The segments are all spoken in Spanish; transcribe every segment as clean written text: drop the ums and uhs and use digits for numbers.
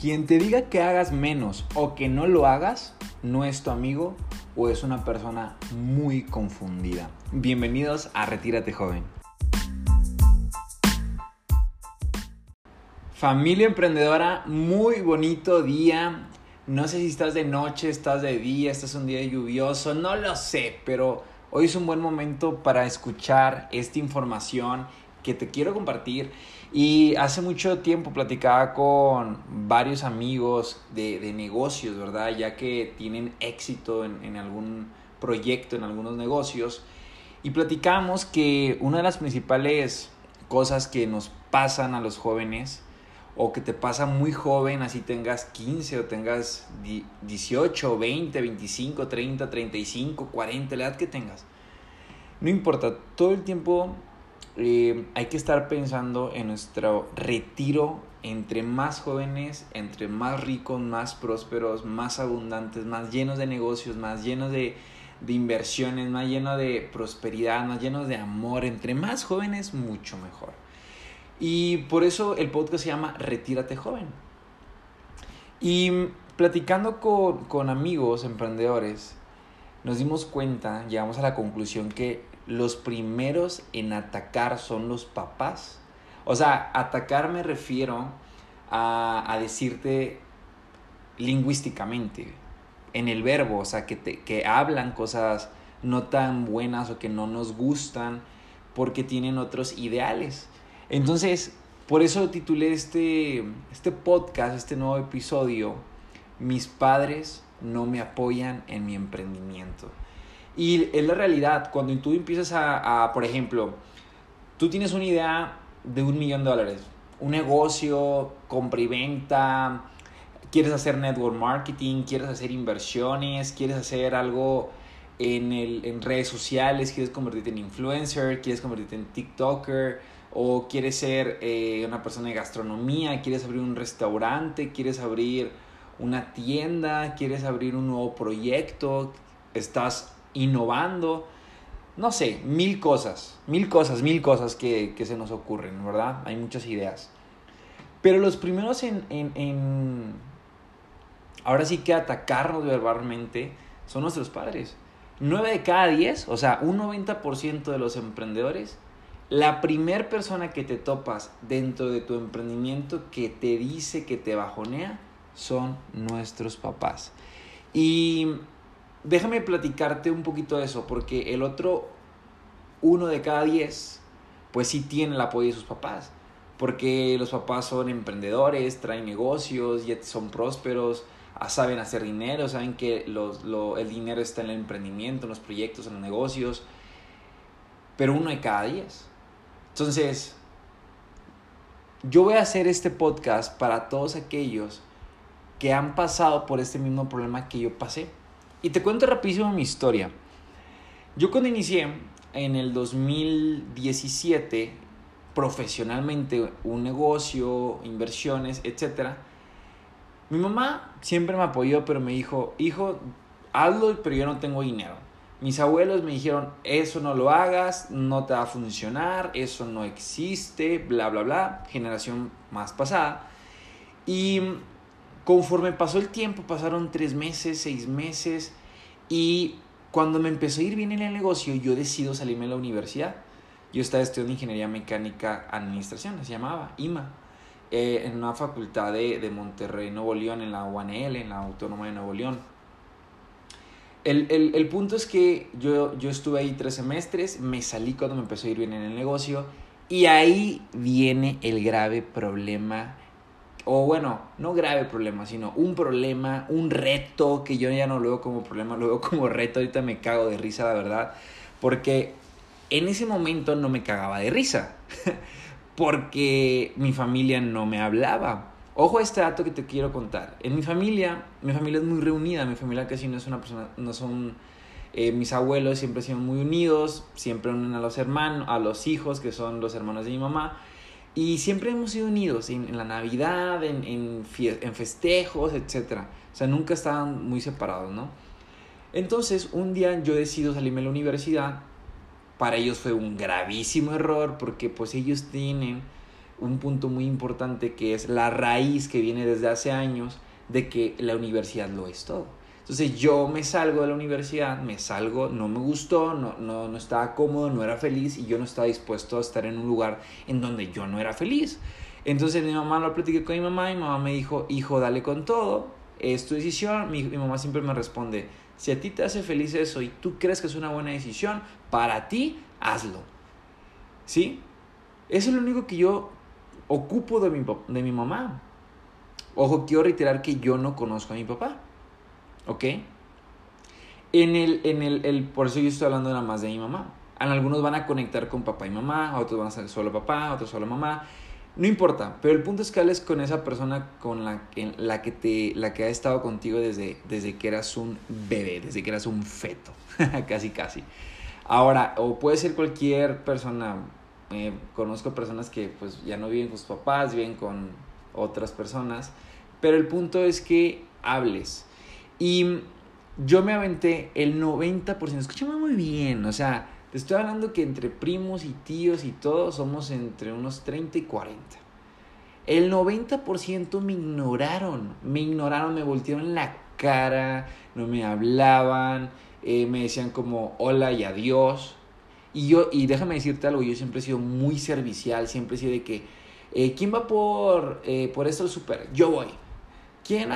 Quien te diga que hagas menos o que no lo hagas, no es tu amigo o es una persona muy confundida. Bienvenidos a Retírate Joven. Familia emprendedora, muy bonito día. No sé si estás de noche, estás de día, estás un día lluvioso, no lo sé, pero hoy es un buen momento para escuchar esta información que te quiero compartir. Y hace mucho tiempo platicaba con varios amigos de negocios, ¿verdad? Ya que tienen éxito en algún proyecto, en algunos negocios. Y platicamos que una de las principales cosas que nos pasan a los jóvenes, o que te pasa muy joven, así tengas 15 o tengas 18, 20, 25, 30, 35, 40, la edad que tengas, no importa, todo el tiempo hay que estar pensando en nuestro retiro. Entre más jóvenes, entre más ricos, más prósperos, más abundantes, más llenos de negocios, más llenos de inversiones, más llenos de prosperidad, más llenos de amor. Entre más jóvenes, mucho mejor. Y por eso el podcast se llama Retírate Joven. Y platicando con amigos emprendedores, nos dimos cuenta, llegamos a la conclusión que los primeros en atacar son los papás. O sea, atacar me refiero a decirte lingüísticamente, en el verbo, o sea, que hablan cosas no tan buenas o que no nos gustan porque tienen otros ideales. Entonces, por eso titulé este podcast, este nuevo episodio, Mis padres no me apoyan en mi emprendimiento. Y es la realidad, cuando tú empiezas por ejemplo, tú tienes una idea de $1,000,000, un negocio, compra y venta, quieres hacer network marketing, quieres hacer inversiones, quieres hacer algo en redes sociales, quieres convertirte en influencer, quieres convertirte en TikToker, o quieres ser una persona de gastronomía, quieres abrir un restaurante, quieres abrir una tienda, quieres abrir un nuevo proyecto, estás innovando, no sé, mil cosas que se nos ocurren, ¿verdad? Hay muchas ideas. Pero los primeros en ahora sí que atacarnos verbalmente son nuestros padres. 9 de cada 10, o sea, un 90% de los emprendedores, la primer persona que te topas dentro de tu emprendimiento que te dice que te bajonea son nuestros papás. Y déjame platicarte un poquito de eso, porque el otro 1 de cada 10, pues sí tiene el apoyo de sus papás, porque los papás son emprendedores, traen negocios, ya son prósperos, saben hacer dinero, saben que el dinero está en el emprendimiento, en los proyectos, en los negocios, pero 1 de cada 10. Entonces, yo voy a hacer este podcast para todos aquellos que han pasado por este mismo problema que yo pasé. Y te cuento rapidísimo mi historia. Yo cuando inicié en el 2017 profesionalmente un negocio, inversiones, etc., mi mamá siempre me apoyó, pero me dijo, hijo, hazlo, pero yo no tengo dinero. Mis abuelos me dijeron, eso no lo hagas, no te va a funcionar, eso no existe, bla, bla, bla, generación más pasada. Y conforme pasó el tiempo, pasaron 3 meses, 6 meses, y cuando me empezó a ir bien en el negocio, yo decido salirme de la universidad. Yo estaba estudiando Ingeniería Mecánica Administración, se llamaba IMA, en una facultad de Monterrey, Nuevo León, en la UANL, en la Autónoma de Nuevo León. El punto es que yo estuve ahí 3 semestres, me salí cuando me empezó a ir bien en el negocio, y ahí viene el grave problema. O bueno, no grave problema, sino un problema, un reto, que yo ya no lo veo como problema, lo veo como reto. Ahorita me cago de risa, la verdad, porque en ese momento no me cagaba de risa, porque mi familia no me hablaba. Ojo a este dato que te quiero contar. En mi familia es muy reunida, mi familia casi no es una persona, no son... mis abuelos siempre han sido muy unidos, siempre unen a los hermanos, a los hijos, que son los hermanos de mi mamá. Y siempre hemos sido unidos en la Navidad, en festejos, etc. O sea, nunca estaban muy separados, ¿no? Entonces, un día yo decido salirme de la universidad. Para ellos fue un gravísimo error, porque pues ellos tienen un punto muy importante que es la raíz que viene desde hace años de que la universidad lo es todo. Entonces yo me salgo de la universidad, no me gustó, no estaba cómodo, no era feliz, y yo no estaba dispuesto a estar en un lugar en donde yo no era feliz. Entonces mi mamá, lo platiqué con mi mamá, y mi mamá me dijo, hijo, dale con todo, es tu decisión. Mi mamá siempre me responde, si a ti te hace feliz eso y tú crees que es una buena decisión, para ti, hazlo. ¿Sí? Eso es lo único que yo ocupo de mi mamá. Ojo, quiero reiterar que yo no conozco a mi papá. ¿Ok? Por eso yo estoy hablando nada más de mi mamá. Algunos van a conectar con papá y mamá, otros van a ser solo papá, otros solo mamá. No importa, pero el punto es que hables con esa persona con la que ha estado contigo desde que eras un bebé, desde que eras un feto, casi casi. Ahora, o puede ser cualquier persona. Conozco personas que pues ya no viven con sus papás, viven con otras personas, pero el punto es que hables. Y yo me aventé el 90%, escúchame muy bien, o sea, te estoy hablando que entre primos y tíos y todos somos entre unos 30 y 40. El 90% me ignoraron, me voltearon la cara, no me hablaban, me decían como hola y adiós. Y déjame decirte algo, yo siempre he sido muy servicial, siempre he sido de que, ¿quién va por esto al súper? Yo voy. ¿Quién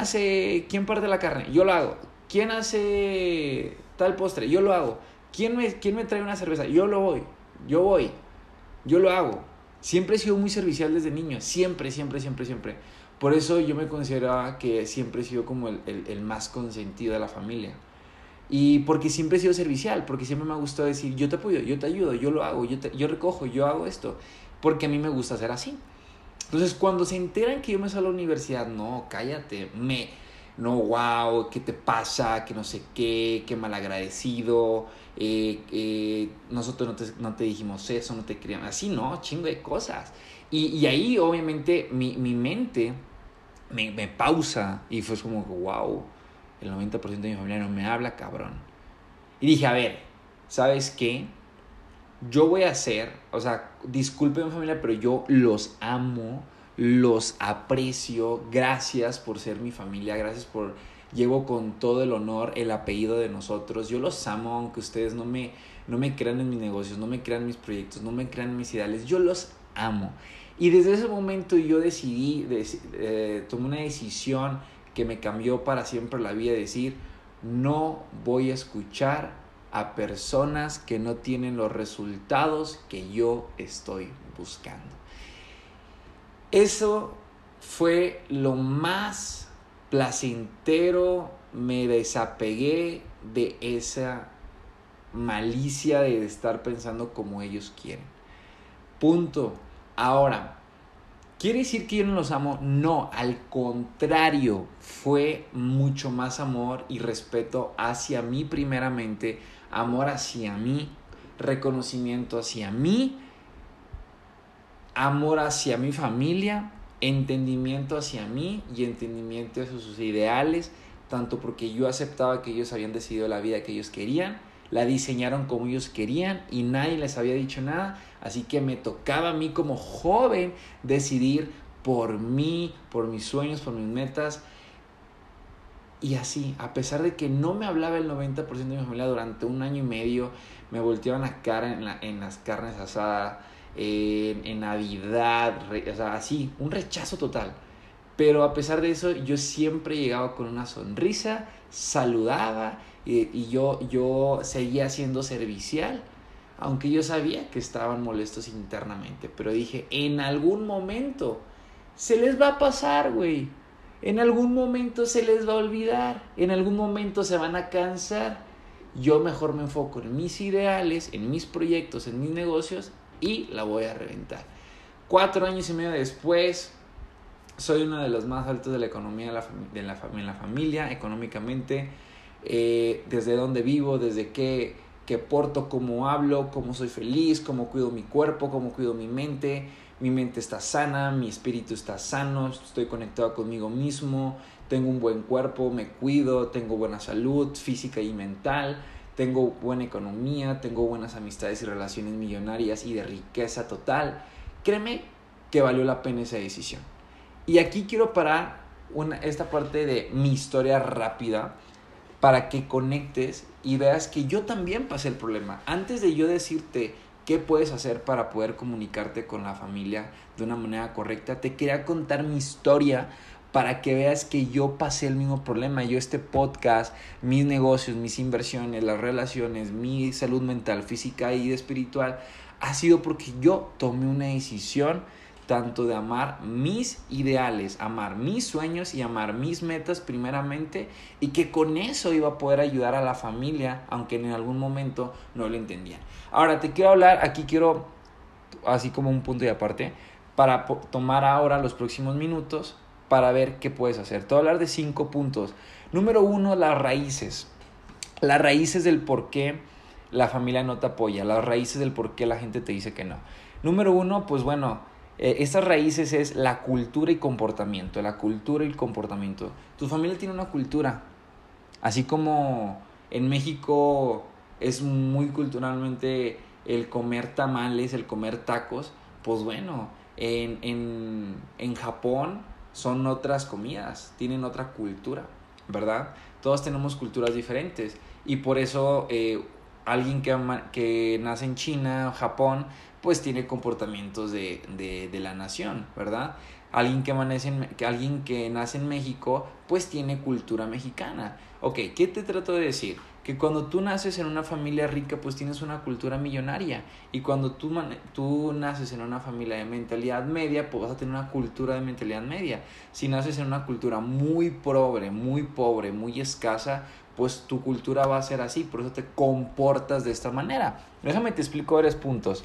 parte la carne? Yo lo hago. ¿Quién hace tal postre? Yo lo hago. ¿Quién me trae una cerveza? Yo voy. Yo lo hago. Siempre he sido muy servicial desde niño. Siempre. Por eso yo me consideraba que siempre he sido como el más consentido de la familia. Y porque siempre he sido servicial, porque siempre me ha gustado decir, yo te apoyo, yo te ayudo, yo lo hago, yo recojo, yo hago esto. Porque a mí me gusta ser así. Entonces, cuando se enteran que yo me salgo a la universidad, no, cállate, ¿qué te pasa? Que no sé qué malagradecido, nosotros no te dijimos eso, no te queríamos, así no, chingo de cosas. Y ahí, obviamente, mi mente me pausa y fue como, wow, el 90% de mi familia no me habla, cabrón. Y dije, a ver, ¿sabes qué? Yo voy a hacer, o sea, disculpen mi familia, pero yo los amo, los aprecio, gracias por ser mi familia, gracias por, llevo con todo el honor el apellido de nosotros, yo los amo aunque ustedes no me crean en mis negocios, no me crean en mis proyectos, no me crean en mis ideales, yo los amo. Y desde ese momento yo decidí, tomé una decisión que me cambió para siempre la vida, decir, no voy a escuchar a personas que no tienen los resultados que yo estoy buscando. Eso fue lo más placentero. Me desapegué de esa malicia de estar pensando como ellos quieren. Punto. Ahora, ¿quiere decir que yo no los amo? No, al contrario, fue mucho más amor y respeto hacia mí primeramente, amor hacia mí, reconocimiento hacia mí, amor hacia mi familia, entendimiento hacia mí y entendimiento hacia sus ideales, tanto porque yo aceptaba que ellos habían decidido la vida que ellos querían, la diseñaron como ellos querían y nadie les había dicho nada, así que me tocaba a mí como joven decidir por mí, por mis sueños, por mis metas. Y así, a pesar de que no me hablaba el 90% de mi familia durante un año y medio, me volteaban la cara en las carnes asadas, en Navidad, o sea, así, un rechazo total. Pero a pesar de eso, yo siempre llegaba con una sonrisa, saludaba, y yo seguía siendo servicial, aunque yo sabía que estaban molestos internamente. Pero dije, en algún momento se les va a pasar, güey. En algún momento se les va a olvidar. En algún momento se van a cansar. Yo mejor me enfoco en mis ideales, en mis proyectos, en mis negocios, y la voy a reventar. 4 años y medio después, soy uno de los más altos de la economía de la familia, económicamente, desde dónde vivo, desde qué porto, cómo hablo, cómo soy feliz, cómo cuido mi cuerpo, cómo cuido mi mente está sana, mi espíritu está sano, estoy conectado conmigo mismo, tengo un buen cuerpo, me cuido, tengo buena salud física y mental, tengo buena economía, tengo buenas amistades y relaciones millonarias y de riqueza total. Créeme que valió la pena esa decisión. Y aquí quiero parar esta parte de mi historia rápida para que conectes y veas que yo también pasé el problema. Antes de yo decirte qué puedes hacer para poder comunicarte con la familia de una manera correcta, te quería contar mi historia para que veas que yo pasé el mismo problema. Yo este podcast, mis negocios, mis inversiones, las relaciones, mi salud mental, física y espiritual, ha sido porque yo tomé una decisión tanto de amar mis ideales, amar mis sueños y amar mis metas primeramente, y que con eso iba a poder ayudar a la familia, aunque en algún momento no lo entendían. Ahora te quiero hablar, aquí quiero, así como un punto y aparte, para tomar ahora los próximos minutos para ver qué puedes hacer. Te voy a hablar de 5 puntos. Número 1, las raíces. Las raíces del por qué la familia no te apoya. Las raíces del por qué la gente te dice que no. Número 1, pues bueno, estas raíces es la cultura y comportamiento. La cultura y el comportamiento. Tu familia tiene una cultura. Así como en México es muy culturalmente el comer tamales, el comer tacos. Pues bueno, en Japón son otras comidas, tienen otra cultura, ¿verdad? Todos tenemos culturas diferentes y por eso alguien que nace en China, Japón, pues tiene comportamientos de la nación, ¿verdad? Alguien que nace en México, pues tiene cultura mexicana. Ok, ¿qué te trato de decir? Que cuando tú naces en una familia rica, pues tienes una cultura millonaria. Y cuando tú naces en una familia de mentalidad media, pues vas a tener una cultura de mentalidad media. Si naces en una cultura muy pobre, muy escasa, pues tu cultura va a ser así. Por eso te comportas de esta manera. Déjame te explico varios puntos.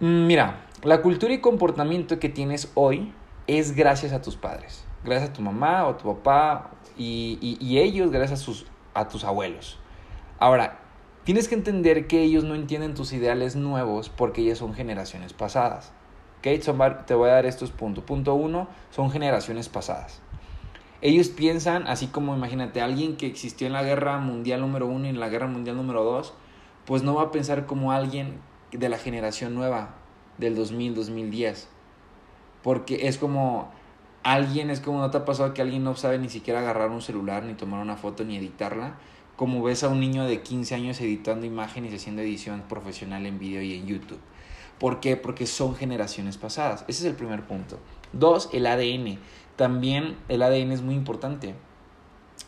Mira, la cultura y comportamiento que tienes hoy es gracias a tus padres. Gracias a tu mamá o a tu papá y ellos gracias a tus abuelos. Ahora, tienes que entender que ellos no entienden tus ideales nuevos porque ellas son generaciones pasadas. ¿Okay? Te voy a dar estos puntos. Punto 1, son generaciones pasadas. Ellos piensan, así como imagínate, alguien que existió en la Guerra Mundial número 1 y en la Guerra Mundial número 2, pues no va a pensar como alguien de la generación nueva, del 2000, 2010. Porque es como... ¿no te ha pasado que alguien no sabe ni siquiera agarrar un celular, ni tomar una foto, ni editarla? Como ves a un niño de 15 años editando imágenes y haciendo edición profesional en video y en YouTube. ¿Por qué? Porque son generaciones pasadas. Ese es el primer punto. 2, el ADN. También el ADN es muy importante.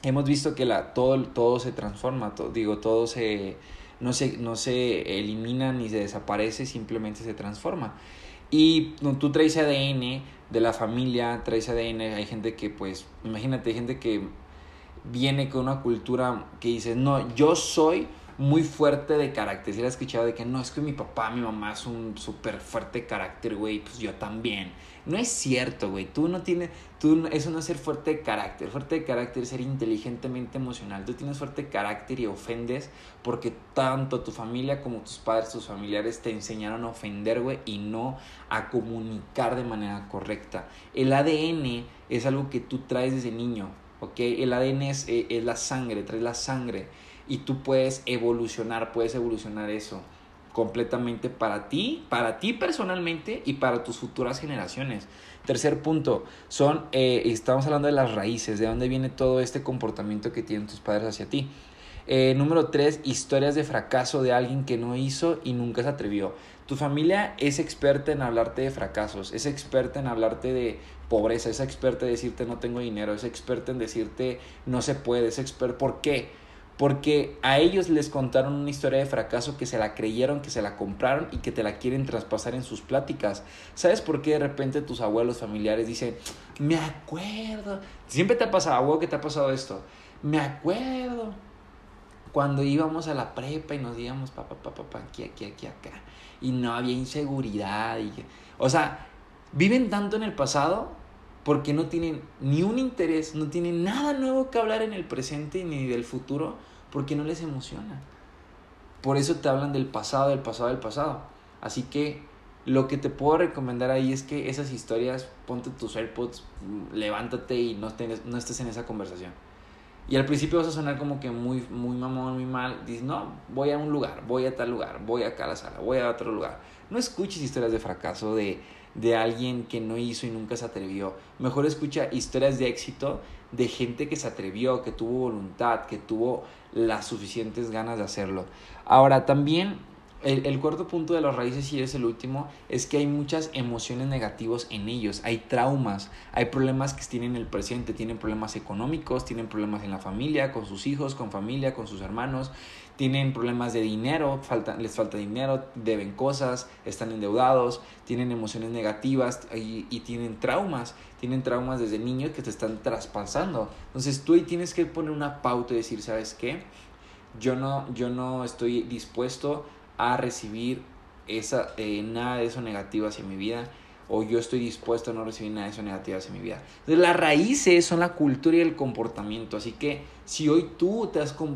Hemos visto que todo se transforma, no se elimina ni se desaparece, simplemente se transforma. Y tú traes ADN de la familia, traes ADN, hay gente que pues, imagínate, hay gente que viene con una cultura que dice, no, yo soy muy fuerte de carácter. Si la has escuchado de que no, es que mi papá, mi mamá es un súper fuerte de carácter, güey, pues yo también. No es cierto, güey, eso no es ser fuerte de carácter. Fuerte de carácter es ser inteligentemente emocional. Tú tienes fuerte de carácter y ofendes porque tanto tu familia como tus padres, tus familiares te enseñaron a ofender, güey, y no a comunicar de manera correcta. El ADN es algo que tú traes desde niño, ¿ok? El ADN es la sangre, traes la sangre. Y tú puedes evolucionar eso completamente para ti personalmente y para tus futuras generaciones. Tercer punto, estamos hablando de las raíces, de dónde viene todo este comportamiento que tienen tus padres hacia ti. Número 3, historias de fracaso de alguien que no hizo y nunca se atrevió. Tu familia es experta en hablarte de fracasos, es experta en hablarte de pobreza, es experta en decirte no tengo dinero, es experta en decirte no se puede, es experta. ¿Por qué? Porque a ellos les contaron una historia de fracaso que se la creyeron, que se la compraron y que te la quieren traspasar en sus pláticas. ¿Sabes por qué de repente tus abuelos familiares dicen, me acuerdo? Siempre te ha pasado, abuelo, que te ha pasado esto. Me acuerdo cuando íbamos a la prepa y nos íbamos aquí, acá. Y no había inseguridad. O sea, viven tanto en el pasado... porque no tienen ni un interés, no tienen nada nuevo que hablar en el presente ni del futuro, porque no les emociona. Por eso te hablan del pasado. Así que lo que te puedo recomendar ahí es que esas historias, ponte tus AirPods, levántate y no estés en esa conversación. Y al principio vas a sonar como que muy, muy mamón, muy mal. Dices, no, voy a un lugar, voy a tal lugar, voy acá a la sala, voy a otro lugar. No escuches historias de fracaso de alguien que no hizo y nunca se atrevió. Mejor escucha historias de éxito de gente que se atrevió, que tuvo voluntad, que tuvo las suficientes ganas de hacerlo. Ahora, también el cuarto punto de las raíces, y es el último, es que hay muchas emociones negativas en ellos. Hay traumas, hay problemas que tienen en el presente, tienen problemas económicos, tienen problemas en la familia, con sus hijos, con familia, con sus hermanos, tienen problemas de dinero, les falta dinero, deben cosas, están endeudados, tienen emociones negativas y tienen traumas desde niños que te están traspasando. Entonces tú ahí tienes que poner una pauta y decir, ¿sabes qué? Yo no estoy dispuesto a recibir nada de eso negativo hacia mi vida, o yo estoy dispuesto a no recibir nada de eso negativo hacia mi vida. Entonces, las raíces son la cultura y el comportamiento. Así que si hoy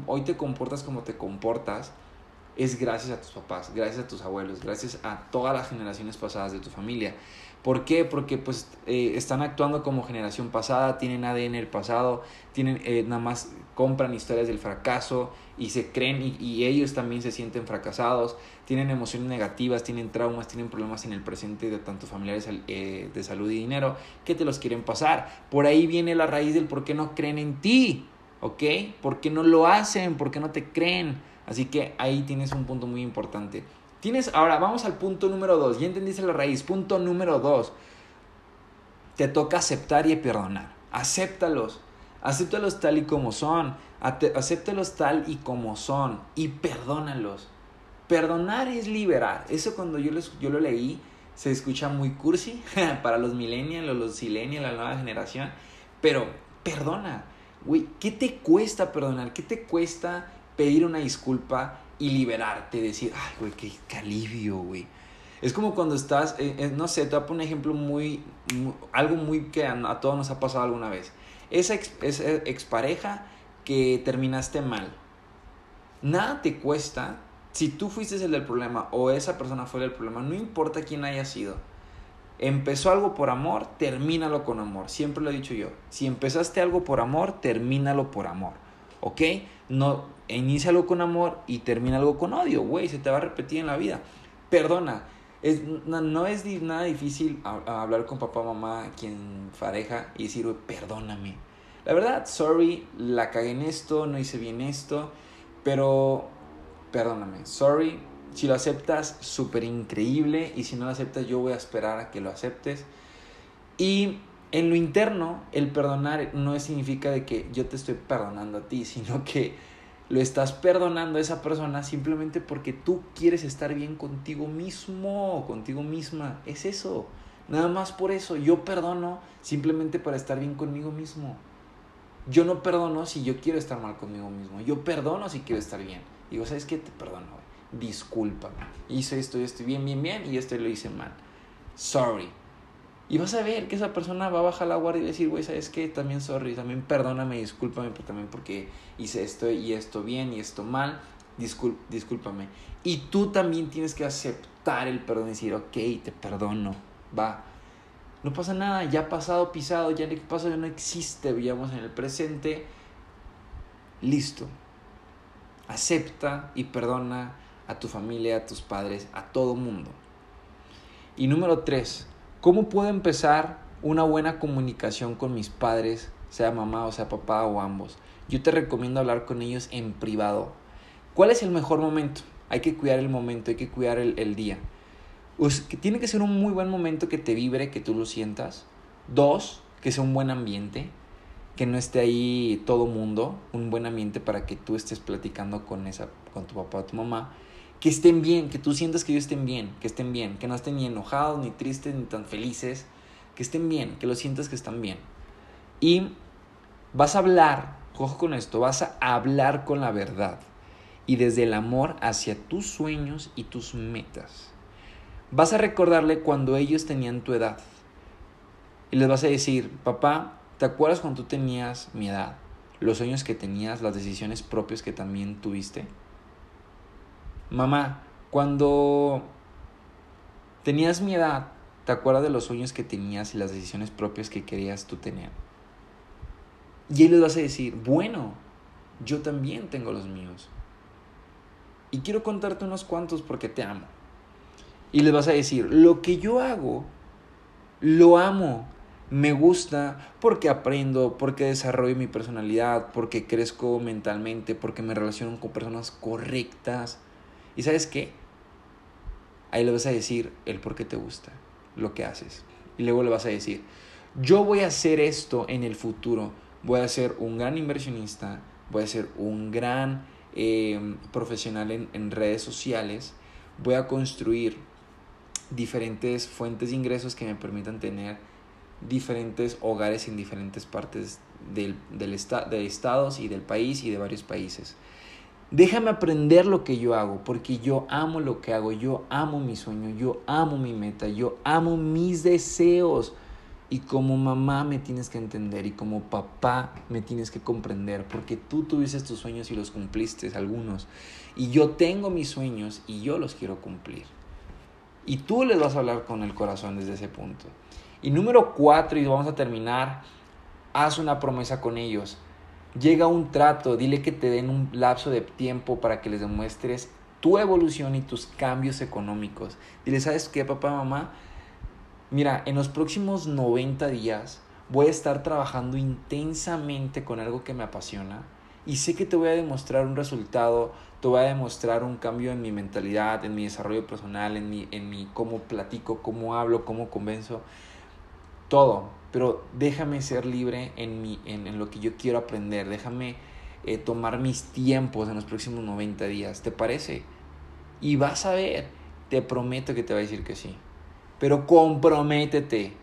hoy te comportas como te comportas, es gracias a tus papás, gracias a tus abuelos, gracias a todas las generaciones pasadas de tu familia. ¿Por qué? Porque están actuando como generación pasada, tienen ADN del pasado, nada más compran historias del fracaso y se creen y ellos también se sienten fracasados, tienen emociones negativas, tienen traumas, tienen problemas en el presente de tanto familiares de salud y dinero que te los quieren pasar. Por ahí viene la raíz del por qué no creen en ti, ¿ok? ¿Por qué no lo hacen? ¿Por qué no te creen? Así que ahí tienes un punto muy importante. Ahora vamos al punto número 2. Ya entendiste la raíz. Punto número 2. Te toca aceptar y perdonar. Acéptalos. Acéptalos tal y como son. Acéptalos tal y como son. Y perdónalos. Perdonar es liberar. Eso cuando yo lo leí, se escucha muy cursi para los millennials, los silenials, la nueva generación. Pero perdona. Güey, ¿qué te cuesta perdonar? ¿Qué te cuesta pedir una disculpa y liberarte? Decir, ay, güey, qué alivio, güey. Es como cuando estás, no sé, te voy a poner un ejemplo muy que a todos nos ha pasado alguna vez. Esa expareja que terminaste mal. Nada te cuesta, si tú fuiste el del problema o esa persona fue el del problema, no importa quién haya sido. Empezó algo por amor, termínalo con amor. Siempre lo he dicho yo. Si empezaste algo por amor, termínalo por amor. ¿Ok? No... Inícialo con amor y termínalo con odio, güey. Se te va a repetir en la vida. Perdona. No es nada difícil hablar con papá, mamá, quien pareja, y decir, güey, perdóname. La verdad, sorry, la cagué en esto, no hice bien esto, pero perdóname. Sorry, si lo aceptas, súper increíble. Y si no lo aceptas, yo voy a esperar a que lo aceptes. Y en lo interno, el perdonar no significa de que yo te estoy perdonando a ti, sino que lo estás perdonando a esa persona simplemente porque tú quieres estar bien contigo mismo, contigo misma. Es eso. Nada más por eso. Yo perdono simplemente para estar bien conmigo mismo. Yo no perdono si yo quiero estar mal conmigo mismo. Yo perdono si quiero estar bien. Digo, ¿sabes qué? Te perdono, güey. Discúlpame. Hice esto, yo estoy bien, bien, bien, y esto lo hice mal. Sorry. Y vas a ver que esa persona va a bajar la guardia y decir, güey, ¿sabes qué? También sorry, también perdóname, discúlpame, pero también porque hice esto y esto bien y esto mal, discúlpame. Y tú también tienes que aceptar el perdón y decir, ok, te perdono, va. No pasa nada, ya pasado, pisado, ya el pasado ya no existe, vivamos en el presente. Listo. Acepta y perdona a tu familia, a tus padres, a todo mundo. Y número 3. ¿Cómo puedo empezar una buena comunicación con mis padres, sea mamá o sea papá o ambos? Yo te recomiendo hablar con ellos en privado. ¿Cuál es el mejor momento? Hay que cuidar el momento, hay que cuidar el día. Que tiene que ser un muy buen momento que te vibre, que tú lo sientas. 2, que sea un buen ambiente, que no esté ahí todo mundo, un buen ambiente para que tú estés platicando con tu papá o tu mamá. Que estén bien, que tú sientas que ellos estén bien, que no estén ni enojados, ni tristes, ni tan felices. Que estén bien, que lo sientas que están bien. Y vas a hablar, ojo con esto, vas a hablar con la verdad. Y desde el amor hacia tus sueños y tus metas. Vas a recordarle cuando ellos tenían tu edad. Y les vas a decir, papá, ¿te acuerdas cuando tú tenías mi edad? Los sueños que tenías, las decisiones propias que también tuviste. Mamá, cuando tenías mi edad, ¿te acuerdas de los sueños que tenías y las decisiones propias que querías tú tener? Y ahí les vas a decir, bueno, yo también tengo los míos. Y quiero contarte unos cuantos porque te amo. y les vas a decir, lo que yo hago, lo amo, me gusta porque aprendo, porque desarrollo mi personalidad, porque crezco mentalmente, porque me relaciono con personas correctas. ¿Y sabes qué? Ahí le vas a decir el por qué te gusta lo que haces. Y luego le vas a decir, yo voy a hacer esto en el futuro. Voy a ser un gran inversionista, voy a ser un gran profesional en redes sociales. Voy a construir diferentes fuentes de ingresos que me permitan tener diferentes hogares en diferentes partes de estados y del país y de varios países. Déjame aprender lo que yo hago, porque yo amo lo que hago, yo amo mi sueño, yo amo mi meta, yo amo mis deseos. Y como mamá me tienes que entender y como papá me tienes que comprender, porque tú tuviste tus sueños y los cumpliste algunos. Y yo tengo mis sueños y yo los quiero cumplir. Y tú les vas a hablar con el corazón desde ese punto. Y número 4, y vamos a terminar, haz una promesa con ellos. Llega a un trato, dile que te den un lapso de tiempo para que les demuestres tu evolución y tus cambios económicos. Dile, ¿sabes qué, papá, mamá? Mira, en los próximos 90 días voy a estar trabajando intensamente con algo que me apasiona y sé que te voy a demostrar un resultado, te voy a demostrar un cambio en mi mentalidad, en mi desarrollo personal, en mi cómo platico, cómo hablo, cómo convenzo. Todo, pero déjame ser libre en lo que yo quiero aprender. Déjame tomar mis tiempos en los próximos 90 días. ¿Te parece? Y vas a ver, te prometo que te va a decir que sí. Pero comprométete.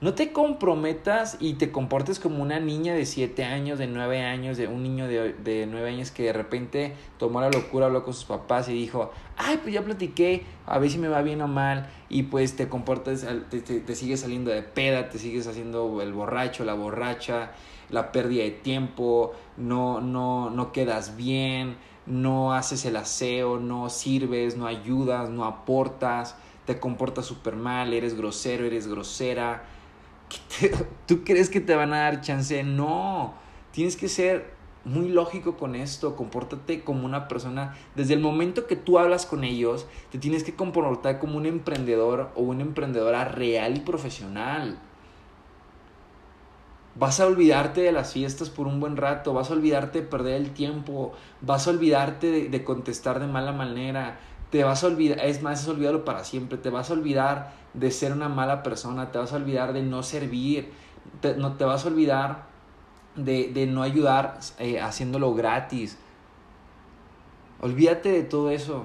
No te comprometas y te comportes como una niña de 7 años, de 9 años, de un niño de 9 años que de repente tomó la locura, habló con sus papás y dijo, ay, pues ya platiqué, a ver si me va bien o mal, y pues te comportas, te sigues saliendo de peda, te sigues haciendo el borracho, la borracha, la pérdida de tiempo, no quedas bien, no haces el aseo, no sirves, no ayudas, no aportas, te comportas súper mal, eres grosero, eres grosera. ¿Tú crees que te van a dar chance? No, tienes que ser muy lógico con esto. Compórtate como una persona. Desde el momento que tú hablas con ellos, te tienes que comportar como un emprendedor o una emprendedora real y profesional. Vas a olvidarte de las fiestas por un buen rato, vas a olvidarte de perder el tiempo, vas a olvidarte de contestar de mala manera, te vas a olvidar, es más, es olvidarlo para siempre, te vas a olvidar de ser una mala persona, te vas a olvidar de no servir, te vas a olvidar de no ayudar haciéndolo gratis. Olvídate de todo eso,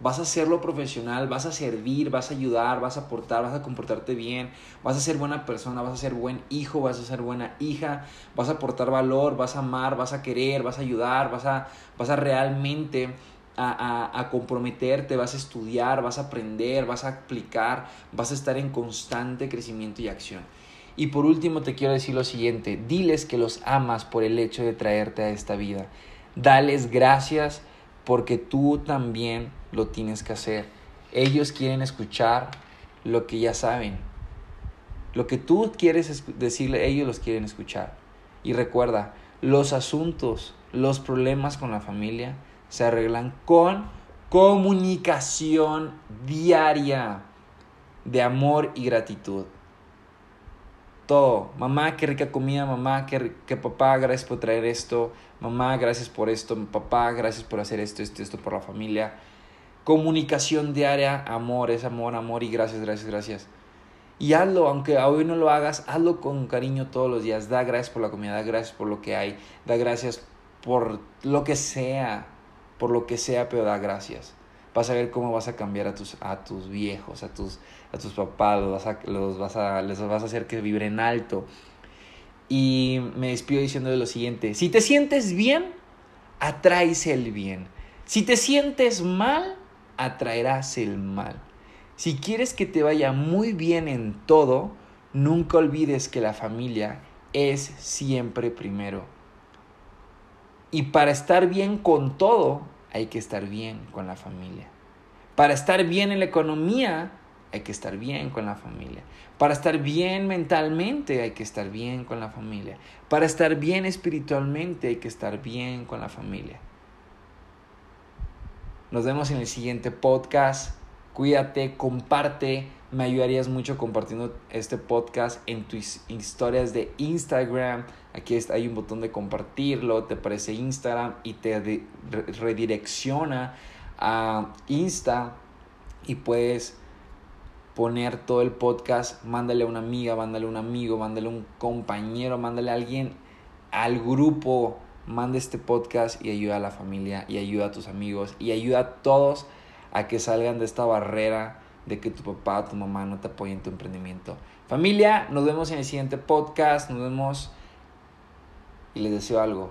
vas a hacerlo profesional, vas a servir, vas a ayudar, vas a aportar, vas a comportarte bien, vas a ser buena persona, vas a ser buen hijo, vas a ser buena hija, vas a aportar valor, vas a amar, vas a querer, vas a ayudar, vas a realmente a comprometerte, vas a estudiar, vas a aprender, vas a aplicar, vas a estar en constante crecimiento y acción. Y por último te quiero decir lo siguiente, diles que los amas por el hecho de traerte a esta vida. Dales gracias porque tú también lo tienes que hacer. Ellos quieren escuchar lo que ya saben. Lo que tú quieres decirle, ellos los quieren escuchar. Y recuerda, los asuntos, los problemas con la familia se arreglan con comunicación diaria de amor y gratitud. Todo. Mamá, qué rica comida. Mamá, qué papá, gracias por traer esto. Mamá, gracias por esto. Papá, gracias por hacer esto por la familia. Comunicación diaria, amor, es amor, amor y gracias, gracias, gracias. Y hazlo, aunque hoy no lo hagas, hazlo con cariño todos los días. Da gracias por la comida, da gracias por lo que hay, da gracias por lo que sea. Por lo que sea, pero da gracias. Vas a ver cómo vas a cambiar a tus viejos, a tus papás, les vas a hacer que vibren alto. Y me despido diciendo lo siguiente. Si te sientes bien, atraes el bien. Si te sientes mal, atraerás el mal. Si quieres que te vaya muy bien en todo, nunca olvides que la familia es siempre primero. Y para estar bien con todo, hay que estar bien con la familia. Para estar bien en la economía, hay que estar bien con la familia. Para estar bien mentalmente, hay que estar bien con la familia. Para estar bien espiritualmente, hay que estar bien con la familia. Nos vemos en el siguiente podcast. cuídate, comparte. Me ayudarías mucho compartiendo este podcast en tus historias de Instagram. Aquí hay un botón de compartirlo, te aparece Instagram y te redirecciona a Insta y puedes poner todo el podcast. Mándale a una amiga, mándale a un amigo, mándale a un compañero, mándale a alguien al grupo. Manda este podcast y ayuda a la familia y ayuda a tus amigos y ayuda a todos a que salgan de esta barrera de que tu papá o tu mamá no te apoyen en tu emprendimiento. Familia, nos vemos en el siguiente podcast. Nos vemos y les deseo algo.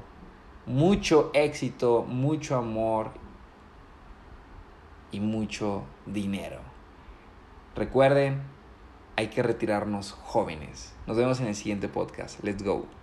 Mucho éxito, mucho amor y mucho dinero. Recuerden, hay que retirarnos jóvenes. Nos vemos en el siguiente podcast. Let's go.